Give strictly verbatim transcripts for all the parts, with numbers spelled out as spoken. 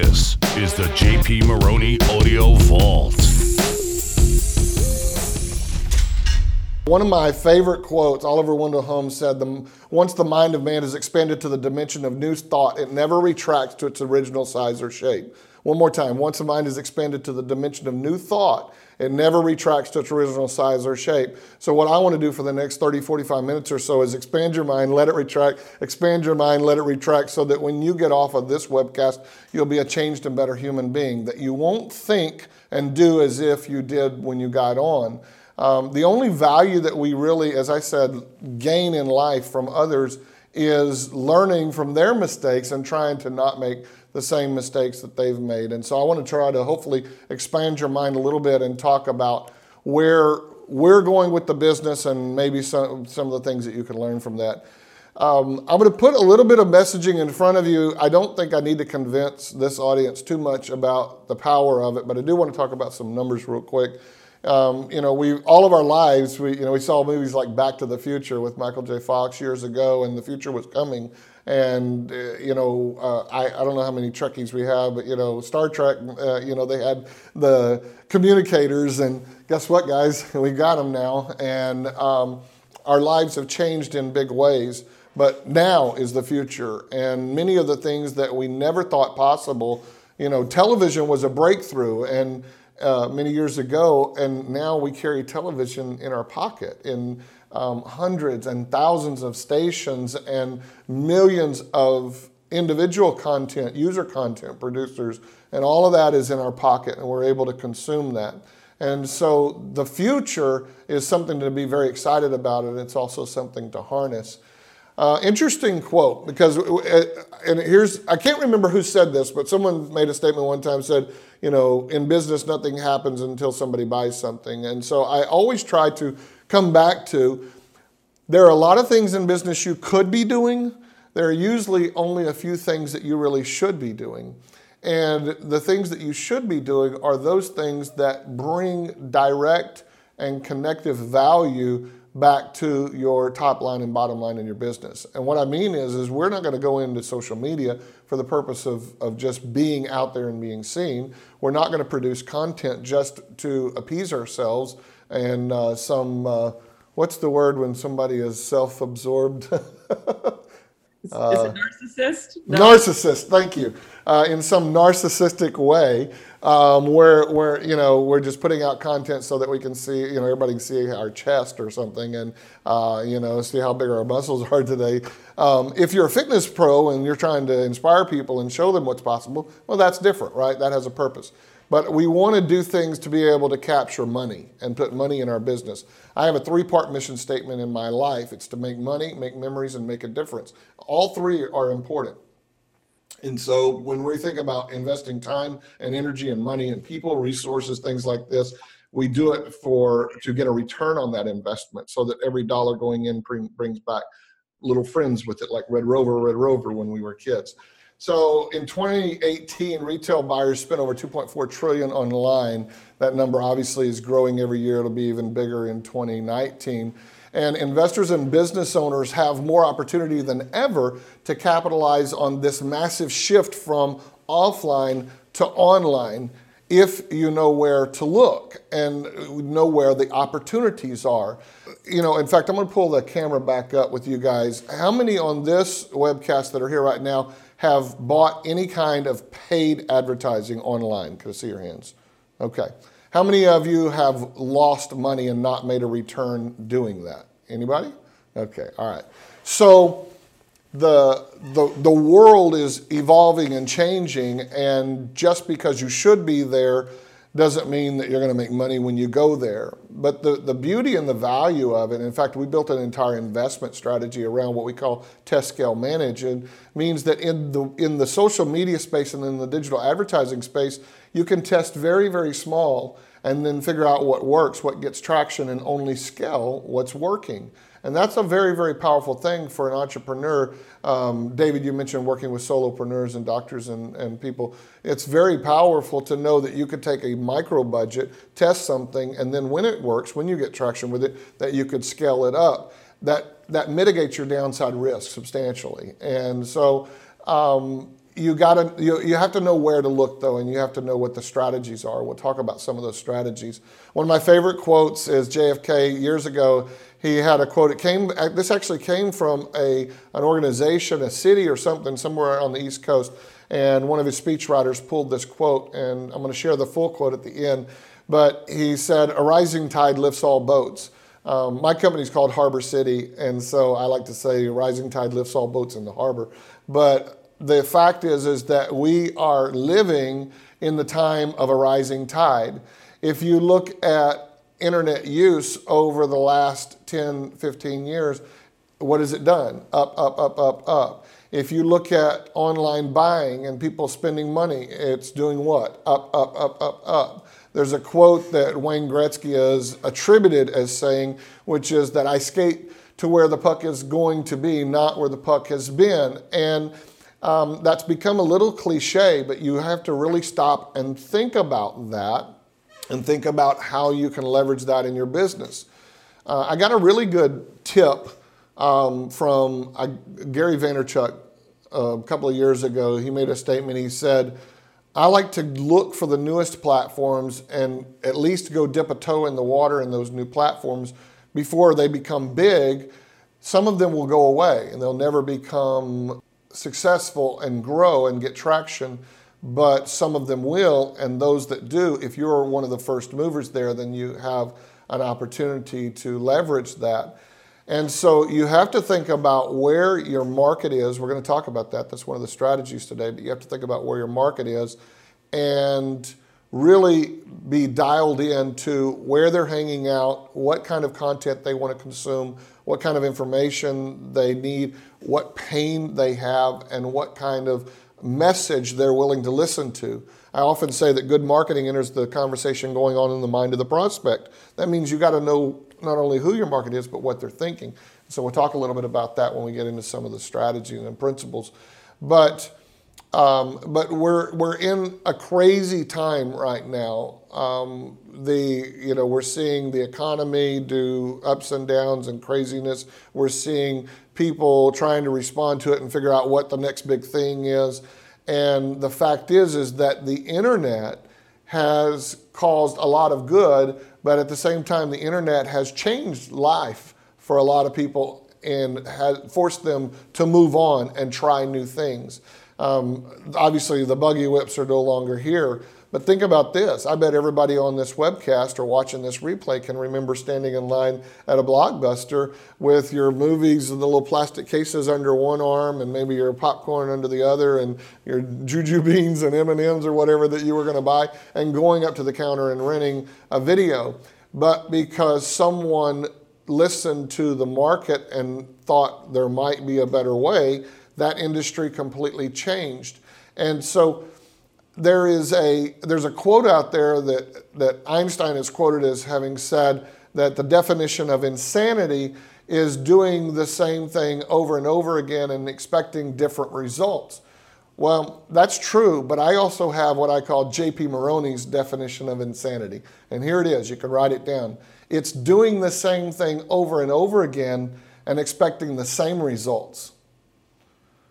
This is the J P Maroney Audio Vault. One of my favorite quotes, Oliver Wendell Holmes said, the, once the mind of man is expanded to the dimension of new thought, it never retracts to its original size or shape. One more time. Once the mind is expanded to the dimension of new thought, it never retracts to its original size or shape. So what I want to do for the next thirty, forty-five minutes or so is expand your mind, let it retract, expand your mind, let it retract, so that when you get off of this webcast, you'll be a changed and better human being, that you won't think and do as if you did when you got on. Um, the only value that we really, as I said, gain in life from others is learning from their mistakes and trying to not make the same mistakes that they've made. And so I want to try to hopefully expand your mind a little bit and talk about where we're going with the business and maybe some, some of the things that you can learn from that. Um, I'm going to put a little bit of messaging in front of you. I don't think I need to convince this audience too much about the power of it, but I do want to talk about some numbers real quick. Um, you know, we all of our lives, we you know we saw movies like Back to the Future with Michael J Fox years ago, and the future was coming. And uh, you know, uh, I I don't know how many Trekkies we have, but you know, Star Trek, uh, you know, they had the communicators, and guess what, guys, we got them now, and um, our lives have changed in big ways. But now is the future, and many of the things that we never thought possible, you know, television was a breakthrough, and Uh, many years ago, and now we carry television in our pocket in um, hundreds and thousands of stations and millions of individual content, user content producers, and all of that is in our pocket, and we're able to consume that. And so the future is something to be very excited about, and it's also something to harness. Uh, interesting quote, because and here's I can't remember who said this, but someone made a statement one time, said, you know, in business nothing happens until somebody buys something. And so I always try to come back to, there are a lot of things in business you could be doing. There are usually only a few things that you really should be doing. And the things that you should be doing are those things that bring direct and connective value back to your top line and bottom line in your business. And what I mean is, is we're not going to go into social media for the purpose of, of just being out there and being seen. We're not going to produce content just to appease ourselves and uh, some, uh, what's the word when somebody is self-absorbed? Is uh, it narcissist? No. Narcissist, thank you. Uh, in some narcissistic way, um, where where you know we're just putting out content so that we can see, you know, everybody can see our chest or something, and uh, you know, see how big our muscles are today. Um, if you're a fitness pro and you're trying to inspire people and show them what's possible, well, that's different, right? That has a purpose. But we want to do things to be able to capture money and put money in our business. I have a three-part mission statement in my life. It's to make money, make memories, and make a difference. All three are important. And so when we think about investing time and energy and money and people, resources, things like this, we do it for to get a return on that investment, so that every dollar going in brings back little friends with it, like Red Rover, Red Rover when we were kids. So in twenty eighteen, retail buyers spent over two point four trillion dollars online. That number obviously is growing every year. It'll be even bigger in twenty nineteen. And investors and business owners have more opportunity than ever to capitalize on this massive shift from offline to online, if you know where to look and know where the opportunities are. You know, in fact, I'm going to pull the camera back up with you guys. How many on this webcast that are here right now have bought any kind of paid advertising online? Can I see your hands? Okay. How many of you have lost money and not made a return doing that? Anybody? Okay. All right. So The, the the world is evolving and changing, and just because you should be there doesn't mean that you're going to make money when you go there. But the, the beauty and the value of it, in fact, we built an entire investment strategy around what we call test scale manage, and means that in the in the social media space and in the digital advertising space, you can test very, very small and then figure out what works, what gets traction, and only scale what's working. And that's a very, very powerful thing for an entrepreneur. Um, David, you mentioned working with solopreneurs and doctors and, and people. It's very powerful to know that you could take a micro budget, test something, and then when it works, when you get traction with it, that you could scale it up. That that mitigates your downside risk substantially. And so um, you gotta you, you have to know where to look, though, and you have to know what the strategies are. We'll talk about some of those strategies. One of my favorite quotes is J F K years ago. He had a quote. It came. This actually came from a an organization, a city or something, somewhere on the East Coast. And one of his speechwriters pulled this quote, and I'm going to share the full quote at the end. But he said, "A rising tide lifts all boats." Um, my company's called Harbor City, and so I like to say, "A rising tide lifts all boats in the harbor." But the fact is, is that we are living in the time of a rising tide. If you look at internet use over the last ten, fifteen years, what has it done? Up, up, up, up, up. If you look at online buying and people spending money, it's doing what? Up, up, up, up, up. There's a quote that Wayne Gretzky is attributed as saying, which is that I skate to where the puck is going to be, not where the puck has been. And um, that's become a little cliche, but you have to really stop and think about that and think about how you can leverage that in your business. Uh, I got a really good tip um, from uh, Gary Vaynerchuk uh, a couple of years ago. He made a statement. He said, I like to look for the newest platforms and at least go dip a toe in the water in those new platforms before they become big. Some of them will go away and they'll never become successful and grow and get traction, but some of them will. And those that do, if you're one of the first movers there, then you have an opportunity to leverage that. And so you have to think about where your market is. We're going to talk about that. That's one of the strategies today, but you have to think about where your market is and really be dialed into where they're hanging out, what kind of content they want to consume, what kind of information they need, what pain they have, and what kind of message they're willing to listen to. I often say that good marketing enters the conversation going on in the mind of the prospect. That means you got to know not only who your market is, but what they're thinking. So we'll talk a little bit about that when we get into some of the strategies and principles. But um, but we're we're in a crazy time right now. Um, the you know we're seeing the economy do ups and downs and craziness. We're seeing people trying to respond to it and figure out what the next big thing is. And the fact is, is that the internet has caused a lot of good, but at the same time, the internet has changed life for a lot of people and has forced them to move on and try new things. Um, obviously, the buggy whips are no longer here, but think about this. I bet everybody on this webcast or watching this replay can remember standing in line at a Blockbuster with your movies and the little plastic cases under one arm and maybe your popcorn under the other and your juju beans and M and M's or whatever that you were going to buy and going up to the counter and renting a video. But because someone listened to the market and thought there might be a better way, that industry completely changed. And so There is a there's a quote out there that, that Einstein is quoted as having said that the definition of insanity is doing the same thing over and over again and expecting different results. Well, that's true, but I also have what I call J P Maroney's definition of insanity. And here it is. You can write it down. It's doing the same thing over and over again and expecting the same results.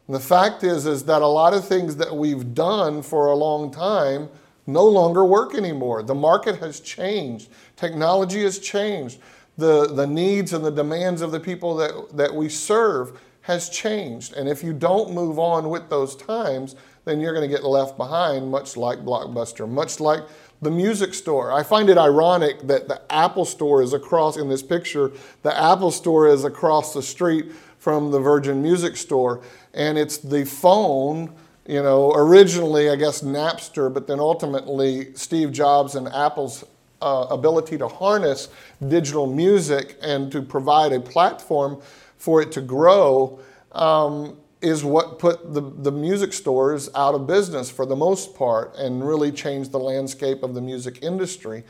The fact is, is that a lot of things that we've done for a long time no longer work anymore. The market has changed. Technology has changed. The, the needs and the demands of the people that, that we serve has changed. And if you don't move on with those times, then you're going to get left behind, much like Blockbuster, much like the music store. I find it ironic that the Apple store is across, in this picture, the Apple store is across the street from the Virgin Music Store, and it's the phone, you know, originally, I guess, Napster, but then ultimately Steve Jobs and Apple's uh, ability to harness digital music and to provide a platform for it to grow um, is what put the, the music stores out of business for the most part and really changed the landscape of the music industry.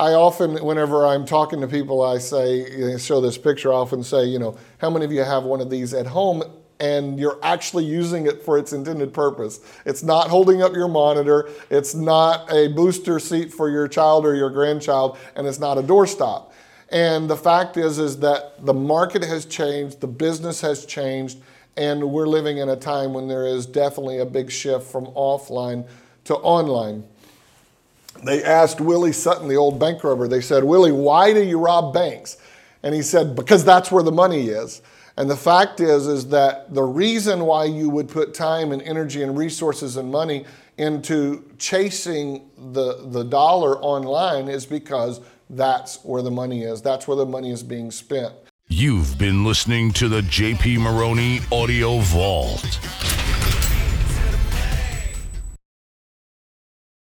I often, whenever I'm talking to people, I say, show this picture, I often say, you know, how many of you have one of these at home and you're actually using it for its intended purpose? It's not holding up your monitor, it's not a booster seat for your child or your grandchild, and it's not a doorstop. And the fact is, is that the market has changed, the business has changed, And we're living in a time when there is definitely a big shift from offline to online. They asked Willie Sutton, the old bank robber, they said, Willie, why do you rob banks? And he said, because that's where the money is. And the fact is, is that the reason why you would put time and energy and resources and money into chasing the, the dollar online is because that's where the money is. That's where the money is being spent. You've been listening to the J P Maroney Audio Vault.